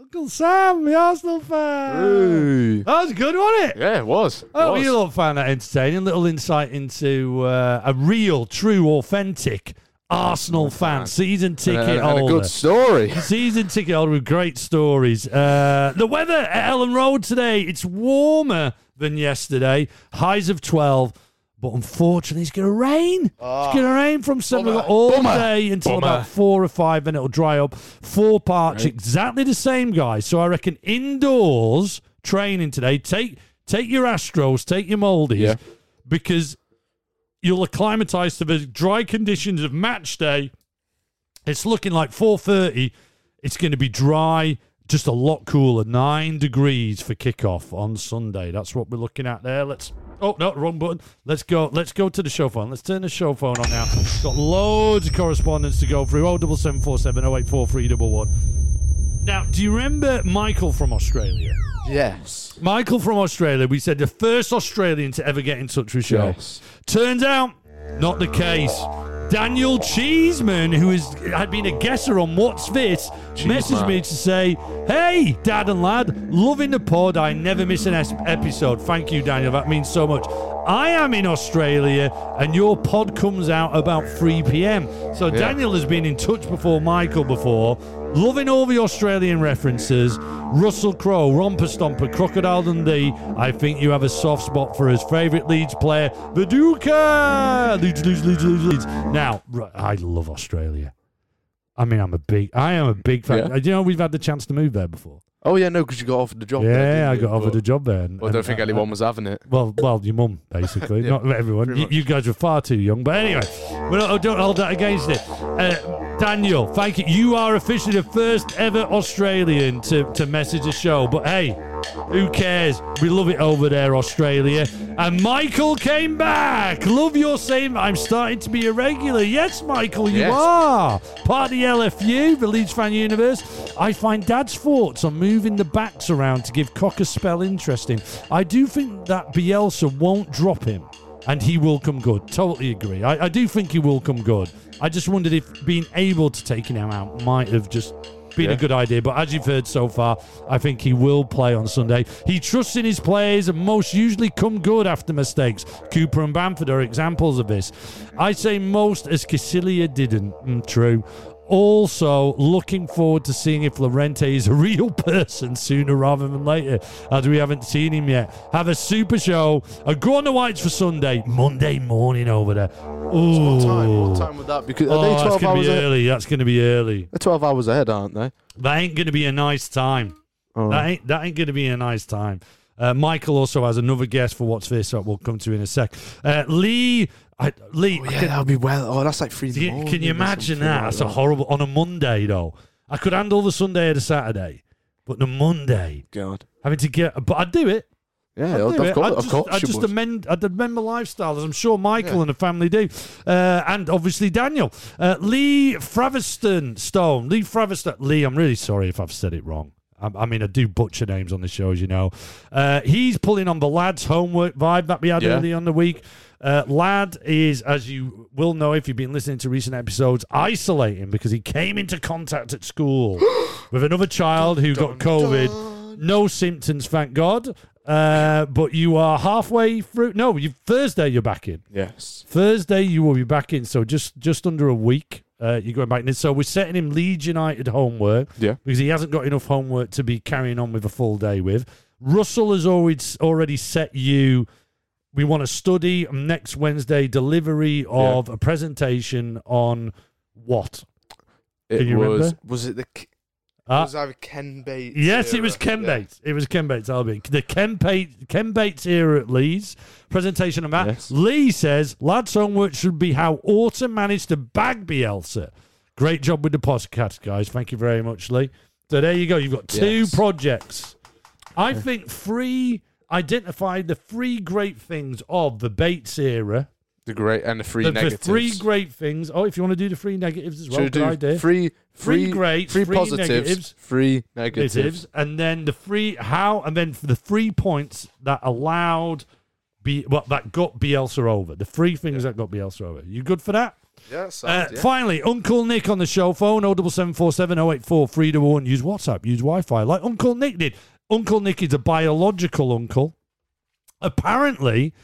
Uncle Sam, the Arsenal fan. Ooh. That was good, wasn't it? Yeah, it was. Oh, you lot found that entertaining. A little insight into uh, a real, true, authentic Arsenal fan, season ticket and a, and a holder. Good story. Season ticket holder with great stories. Uh, the weather at Ellen Road today, it's warmer than yesterday. Highs of twelve, but unfortunately it's going to rain. Oh, it's going to rain from seven all bummer. day until bummer. about four or five, then it'll dry up. Four parts, right. Exactly the same, guys. So I reckon indoors training today, take take your Astros, take your Mouldies, yeah. because you'll acclimatise to the dry conditions of match day. It's looking like four thirty. It's going to be dry, just a lot cooler. Nine degrees for kickoff on Sunday. That's what we're looking at there. Let's. Oh, no, wrong button. Let's go Let's go to the show phone. Let's turn the show phone on now. We've got loads of correspondence to go through. oh seven seven four seven oh eight four three one one. Now, do you remember Michael from Australia? Yes. Michael from Australia. We said the first Australian to ever get in touch with show. Yes. Turns out, not the case. Daniel Cheeseman, who is, had been a guesser on What's This, Cheese messaged man. me to say, hey, Dad and lad, loving the pod. I never miss an episode. Thank you, Daniel. That means so much. I am in Australia, and your pod comes out about three p.m. So yeah. Daniel has been in touch before Michael before. Loving all the Australian references. Russell Crowe, Romper Stomper, Crocodile Dundee. I think you have a soft spot for his favourite Leeds player, Viduka. Leeds, Leeds, Leeds, Leeds, Leeds. Now, I love Australia. I mean, I'm a big, I am a big fan. Yeah. You know, we've had the chance to move there before. Oh, yeah, no, because you got offered the job yeah, there. Yeah, I got offered but, a job there. And, well, I don't and, think uh, anyone was having it. Well, well, your mum, basically. yeah, Not everyone. You, you guys were far too young. But anyway, we don't, don't hold that against it. Uh, Daniel, thank you. You are officially the first ever Australian to, to message a show. But hey, who cares? We love it over there, Australia. And Michael came back. Love your saying I'm starting to be a regular. Yes, Michael, you yes. are. Part of the L F U, the Leeds Fan Universe. I find Dad's thoughts on moving the backs around to give Koch a spell interesting. I do think that Bielsa won't drop him and he will come good. Totally agree. I, I do think he will come good. I just wondered if being able to take him out might have just been yeah. a good idea, but as you've heard so far, I think he will play on Sunday. He trusts in his players and most usually come good after mistakes. Cooper and Bamford are examples of this. I say most as Casillia didn't. Mm, true. Also, looking forward to seeing if Llorente is a real person sooner rather than later, as we haven't seen him yet. Have a super show. And go on the Whites for Sunday, Monday morning over there. Ooh. What time? What time would that be? Because oh, are they twelve that's going to be ahead? early. That's going to be early. They're twelve hours ahead, aren't they? That ain't going to be a nice time. Oh. That ain't, that ain't going to be a nice time. Uh, Michael also has another guest for What's This, so we'll come to in a sec. Uh, Lee... I, Lee, oh, yeah, I can, that'll be well. Oh, that's like three. Can, can you imagine that? Like that's that. a horrible on a Monday though. I could handle the Sunday or the Saturday, but the Monday, God, having to get. But I'd do it. Yeah, I'd do it. Got, I'd just, I'd just amend. I'd amend my lifestyle, as I'm sure Michael yeah. and the family do, uh, and obviously Daniel, uh, Lee Fraverston Stone, Lee Fraverston. Lee, I'm really sorry if I've said it wrong. I mean, I do butcher names on the show, as you know. Uh, he's pulling on the lads' homework vibe that we had yeah. early on the week. Uh, Lad is, as you will know if you've been listening to recent episodes, isolating because he came into contact at school with another child who dun, got COVID. Dun. No symptoms, thank God. Uh, but you are halfway through. No, you, Thursday you're back in. Yes. Thursday you will be back in, so just, just under a week. Uh, you're going back in. So we're setting him Leeds United homework yeah. because he hasn't got enough homework to be carrying on with a full day with. Russell has already, already set you. We want to study next Wednesday delivery of yeah. a presentation on what? It Can you was, remember? Was it the... Uh, was either Ken Bates? Yes, era. it was Ken yeah. Bates. It was Ken Bates. I'll be the Ken Bates. Ken Bates era at Leeds. Presentation on that. Yes. Lee says lads' homework should be how Orton managed to bag Bielsa. Great job with the podcast, guys. Thank you very much, Lee. So there you go. You've got two yes. projects. I think three identified the three great things of the Bates era. The great and the three the, negatives. The three great things. Oh, if you want to do the three negatives as well, Should good do idea. Three, three, three great, three, three positives, negatives, three negatives, and then the three how, and then the three points that allowed, B, well, that got Bielsa over. The three things yeah. that got Bielsa over. You good for that? Yes. Uh, yeah. Finally, Uncle Nick on the show phone. Oh, double seven four seven oh eight four three double one. Use WhatsApp. Use Wi-Fi. Like Uncle Nick did. Uncle Nick is a biological uncle. Apparently.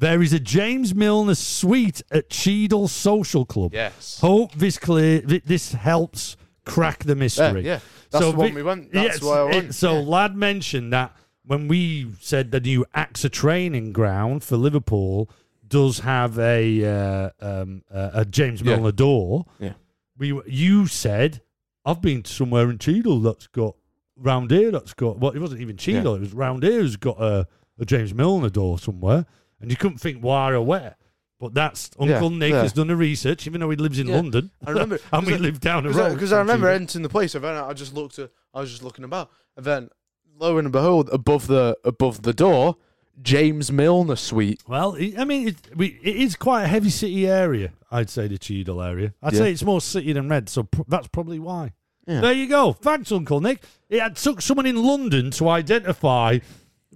There is a James Milner suite at Cheadle Social Club. Yes. Hope this clear. This helps crack the mystery. Yeah, yeah. That's so the one we went. That's yeah, why I went. It, so yeah. Lad mentioned that when we said the new A X A training ground for Liverpool does have a uh, um, uh, a James Milner yeah. door. Yeah. We you said I've been somewhere in Cheadle that's got round here that's got well it wasn't even Cheadle yeah. it was round here has got a, a James Milner door somewhere. And you couldn't think why or where. But that's Uncle yeah, Nick yeah. has done the research, even though he lives in yeah. London. I remember, and we I, live down the road. Because I, I remember entering the place, and then I just looked. At, I was just looking about, and then lo and behold, above the above the door, James Milner Suite. Well, I mean, it, we, it is quite a heavy city area. I'd say the Cheadle area. I'd yeah. say it's more city than red, so pr- that's probably why. Yeah. There you go. Thanks, Uncle Nick. It had took someone in London to identify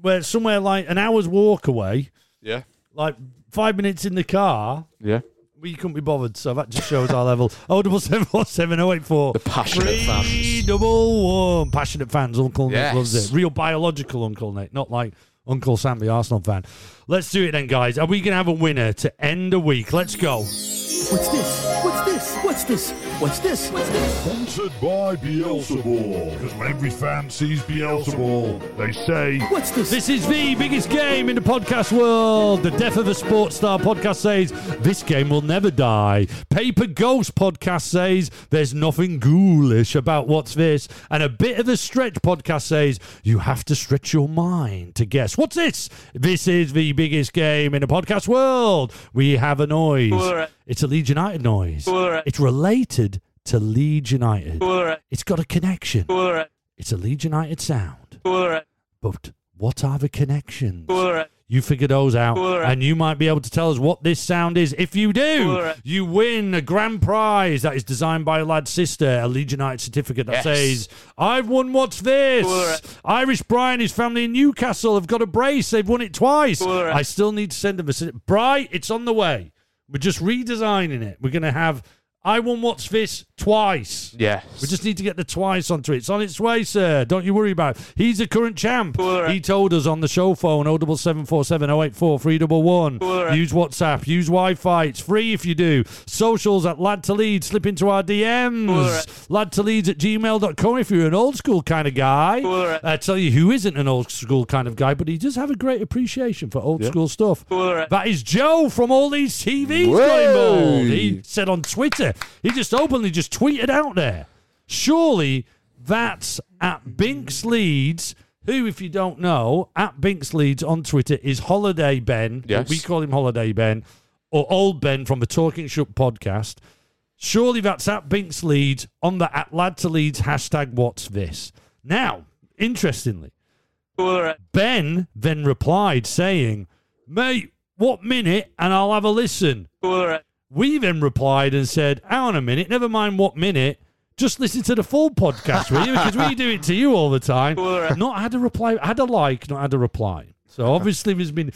where somewhere like an hour's walk away. Yeah. Like five minutes in the car. Yeah. We couldn't be bothered, so that just shows our level. Oh, double seven four seven oh eight four. The passionate Three fans. Double one. Passionate fans, Uncle yes. Nick loves it. Real biological Uncle Nick, not like Uncle Sam, the Arsenal fan. Let's do it then, guys. Are we gonna have a winner to end the week? Let's go. What's this? What's this? What's this? What's this? What's this? Sponsored by Beelzeball. Because when every fan sees Beelzeball, they say, what's this? This is the biggest game in the podcast world. The Death of a Sports Star podcast says, this game will never die. Paper Ghost podcast says, there's nothing ghoulish about what's this. And A Bit of a Stretch podcast says, you have to stretch your mind to guess. What's this? This is the biggest game in the podcast world. We have a noise. All right. It's a Leeds United noise. Right. It's related to Leeds United. Right. It's got a connection. Right. It's a Leeds United sound. Right. But what are the connections? Right. You figure those out, right. and you might be able to tell us what this sound is. If you do, right. you win a grand prize that is designed by a lad's sister, a Leeds United certificate that yes. says, I've won what's this? Right. Irish Brian, his family in Newcastle, have got a brace. They've won it twice. Right. I still need to send them a... Bright, it's on the way. We're just redesigning it. We're going to have I Won What's This twice. Yes. We just need to get the twice onto it. It's on its way, sir. Don't you worry about it. He's a current champ. Right. He told us on the show phone, oh seven seven four seven oh eight four three one one. Right. Use WhatsApp. Use Wi-Fi. It's free if you do. Socials at Lad to Leeds. Slip into our D Ms. Right. LadToLeeds at gmail dot com if you're an old school kind of guy. Right. I tell you who isn't an old school kind of guy, but he does have a great appreciation for old yeah. school stuff. Right. That is Joe from All These T Vs. Whoa. He said on Twitter, he just openly just tweeted out there, surely that's at Binks Leeds, who, if you don't know, at Binks Leeds on Twitter is Holiday Ben. Yes. We call him Holiday Ben, or Old Ben from the Talking Shop podcast. Surely that's at Binks Leeds on the at Lad to Leeds hashtag what's this. Now, interestingly, right. Ben then replied saying, mate, what minute and I'll have a listen. Right. We then replied and said, hang on a minute, never mind what minute, just listen to the full podcast, will you? Because we do it to you all the time. Right. Not had a reply, had a like, not had a reply. So obviously there's been,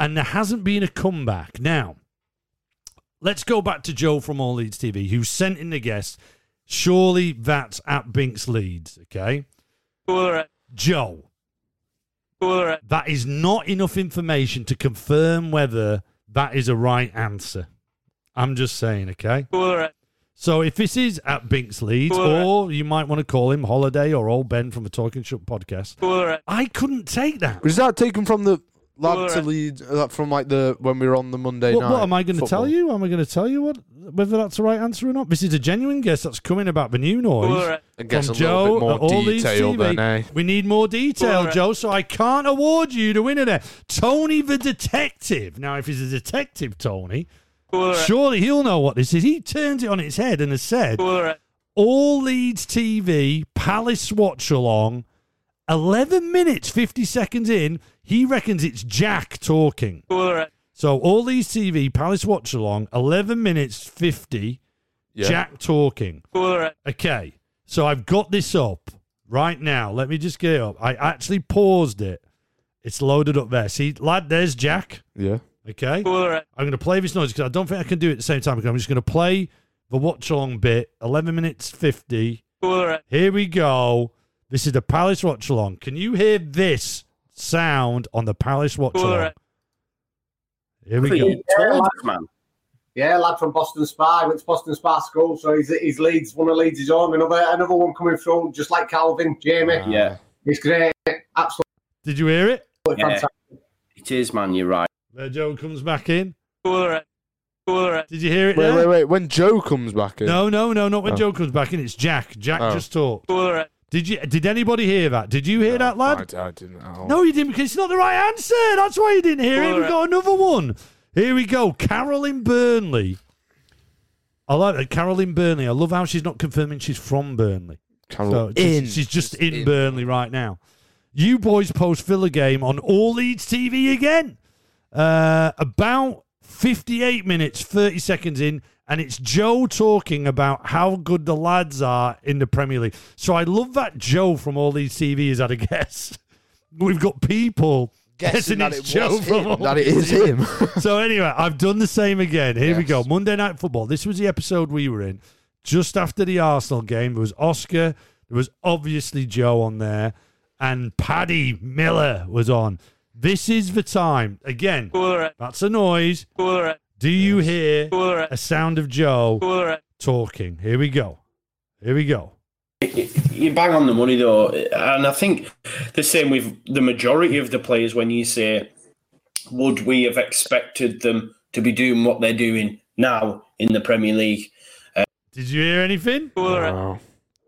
and there hasn't been a comeback. Now, let's go back to Joe from All Leeds T V, who sent in the guest, surely that's at Binks Leeds, okay? Right. Joe, right. that is not enough information to confirm whether that is a right answer. I'm just saying, okay? Right. So if this is at Binks Leeds, right. or you might want to call him Holiday or Old Ben from the Talking Shop podcast, right. I couldn't take that. Was that taken from the Lad right. to Leeds, uh, from like the, when we were on the Monday what, night? What am I going to tell you? Am I going to tell you what whether that's the right answer or not? This is a genuine guess that's coming about the new noise. Right. I guess from a Joe little bit more detail then, eh? We need more detail, right. Joe, so I can't award you the winner there. Tony the Detective. Now, if he's a detective, Tony... surely he'll know what this is. He turns it on its head and has said, All Leeds T V, Palace Watch Along, eleven minutes, fifty seconds in, he reckons it's Jack talking. So All Leeds T V, Palace Watch Along, eleven minutes, fifty, yeah. Jack talking. Okay, so I've got this up right now. Let me just get it up. I actually paused it. It's loaded up there. See, lad, there's Jack. Yeah. Okay, right. I'm going to play this noise because I don't think I can do it at the same time. I'm just going to play the watch-along bit, eleven minutes fifty. Right. Here we go. This is the Palace watch-along. Can you hear this sound on the Palace watch-along? Right. Here we go. Yeah, lad, man. yeah, lad from Boston Spa. He went to Boston Spa school, so he's he's Leeds, one of Leeds his own. Another another one coming through, just like Calvin, Jamie. Ah. Yeah, he's great. Absolutely. Did you hear it? Yeah. Fantastic. It is, man. You're right. There, Joe comes back in. Did you hear it? Wait, there? wait, wait. When Joe comes back in? No, no, no, not when oh. Joe comes back in. It's Jack. Jack oh. just talked. Did you? Did anybody hear that? Did you hear no, that, lad? I, I didn't. At all. No, you didn't, because it's not the right answer. That's why you didn't hear it. We've got another one. Here we go. Carol in Burnley. I like that. Carol in Burnley. I love how she's not confirming she's from Burnley. Carol so in. She's, she's just, just in, in Burnley right now. You boys post Villa game on All Leeds T V again. Uh, about fifty-eight minutes, thirty seconds in, and it's Joe talking about how good the lads are in the Premier League. So I love that Joe from All Leeds T V has had a guess. We've got people guessing, guessing it's Joe from All Leeds T V. That it is him. So anyway, I've done the same again. Here yes. we go. Monday Night Football. This was the episode we were in. Just after the Arsenal game, there was Oscar. There was obviously Joe on there. And Paddy Miller was on. This is the time. Again, that's a noise. Do you hear a sound of Joe talking? Here we go. Here we go. You bang on the money, though. And I think the same with the majority of the players when you say, would we have expected them to be doing what they're doing now in the Premier League? Uh, Did you hear anything? No.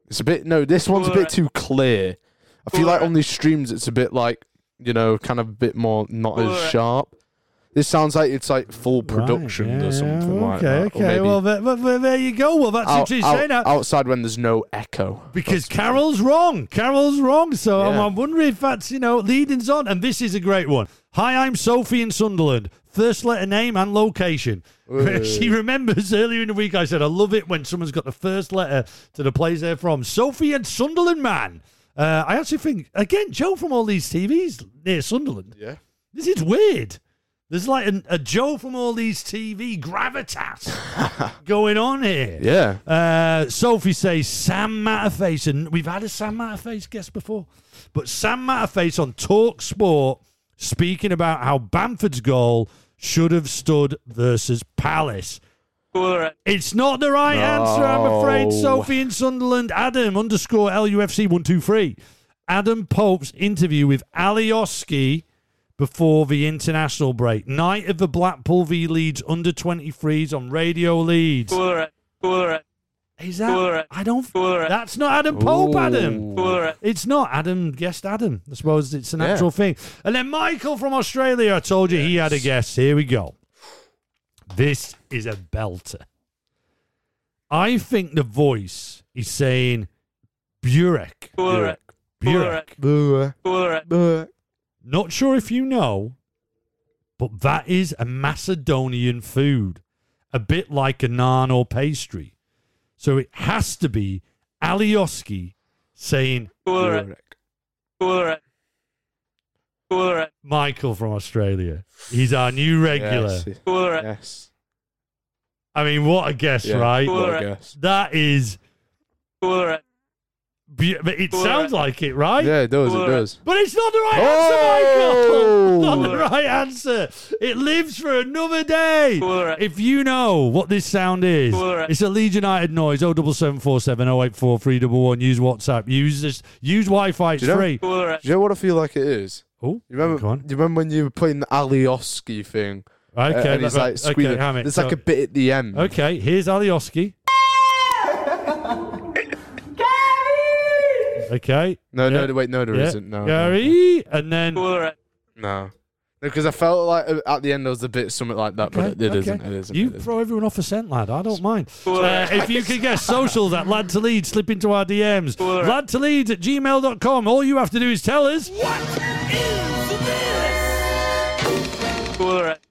It's a bit, no, this one's a bit too clear. I feel like on these streams, it's a bit like, you know, kind of a bit more not as sharp. This sounds like it's like full production right, yeah, or something okay, like that. Okay, okay. Well, there, there you go. Well, that's out, what she's out, saying. Outside when there's no echo. Because that's Carol's funny. wrong. Carol's wrong. So yeah. I'm, I'm wondering if that's, you know, leading's on. And this is a great one. Hi, I'm Sophie in Sunderland. First letter name and location. She remembers earlier in the week I said, I love it when someone's got the first letter to the place they're from. Sophie and Sunderland, man. Uh, I actually think, again, Joe from All These T Vs near Sunderland. Yeah. This is weird. There's like an, a Joe from All These T V gravitas going on here. Yeah. Uh, Sophie says Sam Matterface, and we've had a Sam Matterface guest before, but Sam Matterface on Talk Sport speaking about how Bamford's goal should have stood versus Palace. It's not the right no. answer, I'm afraid. Sophie in Sunderland. Adam underscore L U F C one two three. Adam Pope's interview with Alioski before the international break. Night of the Blackpool v Leeds under twenty-threes on Radio Leeds. Is that? I don't. That's not Adam Pope, Adam. Ooh. It's not. Adam guessed Adam. I suppose it's a natural yeah. thing. And then Michael from Australia. I told you yes. he had a guess. Here we go. This is a belter. I think the voice is saying Burek. Burek. Burek. Burek. Burek. Not sure if you know, but that is a Macedonian food, a bit like a naan or pastry. So it has to be Alioski saying Burek. Burek. Michael from Australia. He's our new regular. Yes. yes. I mean, what a guess, yeah, right? What a guess. That is... Be- it sounds like it, right? Yeah, it does, it does. But it's not the right oh! answer, Michael! Not the right answer. It lives for another day. If you know what this sound is, it's a Leeds United noise, oh seven seven four seven oh eight four three one one. Use WhatsApp. Use this. Use Wi-Fi, it's do you know, free. Do you know what I feel like it is? Oh, you remember? Do you remember when you were playing the Alioski thing? Okay, uh, and he's like squealing. Okay, it. There's so, like a bit at the end. Okay, here's Alioski. Gary. Okay. No, yeah. no, wait, no, there yeah. isn't. No, Gary, no, no. and then no, because no, I felt like at the end there was a bit something like that, okay, but it, it, okay. isn't, it isn't. You it throw isn't. everyone off a scent, lad. I don't mind. Uh, if you can guess social, that lad to lead, slip into our D Ms. Lad to lead at gmail dot com. All you have to do is tell us what.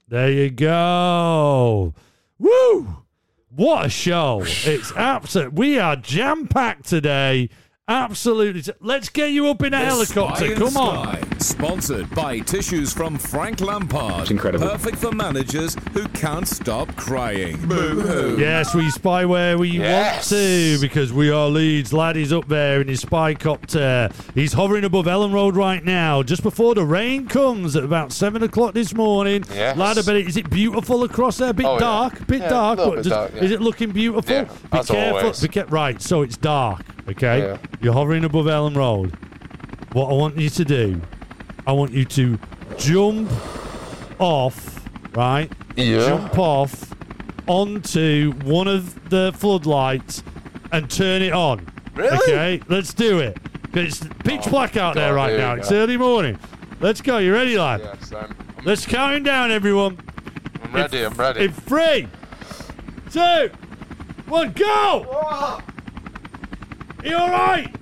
There you go. Woo! What a show. It's absolute. We are jam-packed today. Absolutely. Let's get you up in a helicopter. Come on. Sponsored by tissues from Frank Lampard. It's incredible. Perfect for managers who can't stop crying. Boo-hoo. Yes, we spy where we yes. want to, because we are Leeds. Lad is up there in his spy copter. He's hovering above Ellen Road right now, just before the rain comes at about seven o'clock this morning. Yes. Lad, I bet it, is it beautiful across there? A bit oh, dark, yeah. bit yeah, dark. But bit just, dark yeah. Is it looking beautiful? Yeah, be as careful. Always. Be ca- right, so it's dark, okay? Yeah. You're hovering above Ellen Road. What I want you to do, I want you to jump off, right? Yeah. Jump off onto one of the floodlights and turn it on. Really? Okay, let's do it. It's pitch oh black out God, there right now. It's early morning. Let's go. You ready, lad? Yes, I'm, I'm Let's count him down, everyone. I'm ready, in, I'm ready. In three, two, one, go! Oh. Are you all right?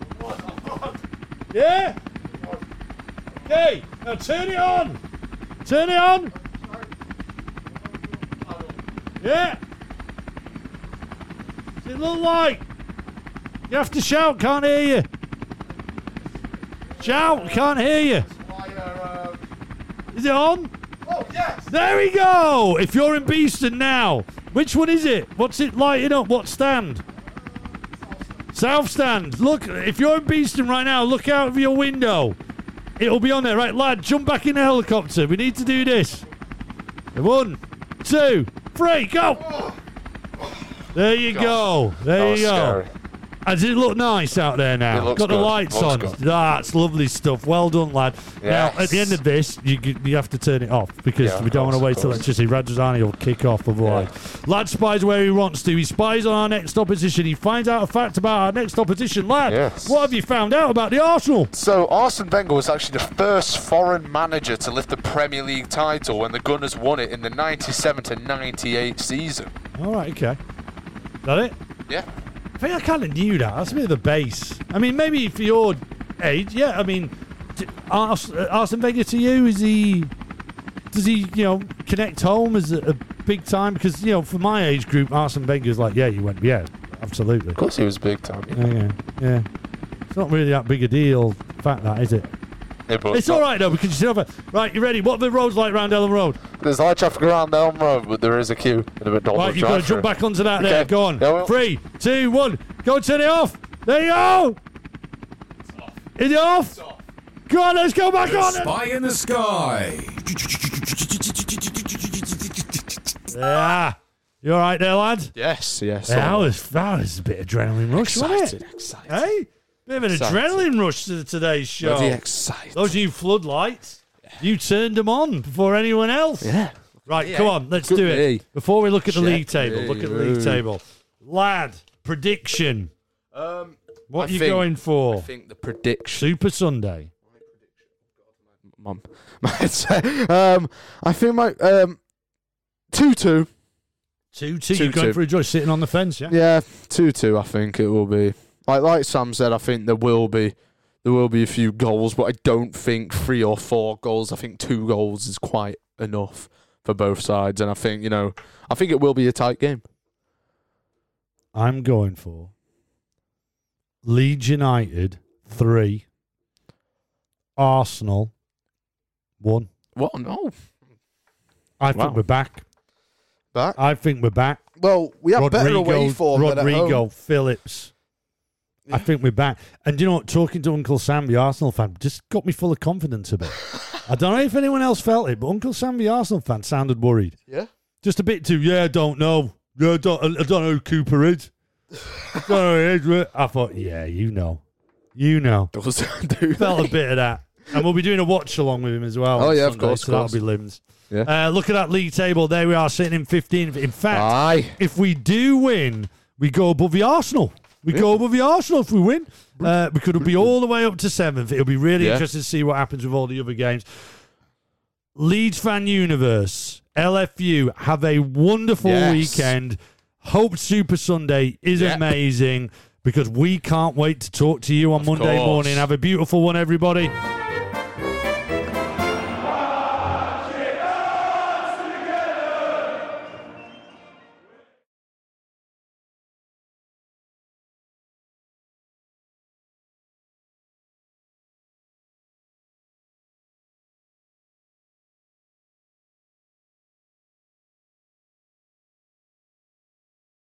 Yeah? Okay, now turn it on. Turn it on. Yeah? Does it look like? You have to shout, can't hear you. Shout, can't hear you. Is it on? Oh, yes. There we go. If you're in Beeston now, which one is it? What's it lighting up? What stand? South Stand, look, if you're in Beeston right now, look out of your window. It'll be on there. Right, lad, jump back in the helicopter. We need to do this. One, two, three, go! There you go. There you go. Does it look nice out there now? Got the good. lights on. Good. That's lovely stuff. Well done, lad. Yes. Now, at the end of this, you you have to turn it off because yeah, we don't want to waste electricity. Radrazani will kick off otherwise. Yeah. Lad spies where he wants to. He spies on our next opposition. He finds out a fact about our next opposition. Lad, yes. what have you found out about the Arsenal? So, Arsene Wenger was actually the first foreign manager to lift the Premier League title when the Gunners won it in the ninety-seven to ninety-eight season. All right, okay. Is that it? Yeah. I think I kind of knew that. That's a bit of the base. I mean, maybe for your age, yeah. I mean, Ars- Arsene Wenger to you, is he? Does he, you know, connect home as a, a big time? Because, you know, for my age group, Arsene Wenger's like, yeah, you went, yeah, absolutely. Of course, he was big time. Yeah, yeah. yeah. It's not really that big a deal, fact that, is it? Yeah, but it's all right though, because you still have a... Right, you ready? What are the roads like round Elm Road? There's high traffic around Elm Road, but there is a queue. A bit right, you've got to jump back onto that okay. there. Go on. Yeah, we'll... Three, two, one. Go and turn it off. There you go. It's off. Is it off? It's off. Go on, let's go back the on. Spy in the sky. Yeah. You all right there, lad? Yes, yes. Yeah, that, was, that was a bit of adrenaline rush, excited, wasn't it? Excited, excited. Hey? Bit of an excited. adrenaline rush to today's show. Bloody excited. Those new floodlights, yeah. you turned them on before anyone else. Yeah. Right, yeah. come on, let's Good do me. it. Before we look at the Check league table, me. look at the league table. Lad, prediction. Um, what I are you think, going for? I think the prediction. Super Sunday. My prediction. Mum. um, I think my... Um, two-two. two-two, you're going for a joy, sitting on the fence, yeah? Yeah, two-two, I think it will be. Like, like Sam said, I think there will be there will be a few goals, but I don't think three or four goals. I think two goals is quite enough for both sides, and I think, you know, I think it will be a tight game. I'm going for Leeds United three, Arsenal one. What? No. I wow. think we're back. Back? I think we're back. Well, we have Rodrigo, better away form than at home. Rodrigo, Phillips. I think we're back. And you know what? Talking to Uncle Sam, the Arsenal fan, just got me full of confidence a bit. I don't know if anyone else felt it, but Uncle Sam, the Arsenal fan, sounded worried. Yeah? Just a bit too, yeah, I don't know. Yeah, I don't, I don't know who Cooper is. I, don't know who is. I thought, yeah, you know. You know. Does do Felt a bit of that. And we'll be doing a watch along with him as well. Oh, yeah, Sunday, of course. So of course. That'll be limbs. Yeah. Uh, look at that league table. There we are, sitting in fifteenth. In fact, Aye. if we do win, we go above the Arsenal. We yeah. go above the Arsenal if we win. Uh, we could be all the way up to seventh. It'll be really yeah. interesting to see what happens with all the other games. Leeds Fan Universe, L F U, have a wonderful yes. weekend. Hope Super Sunday is yeah. amazing, because we can't wait to talk to you on of Monday course. morning. Have a beautiful one, everybody.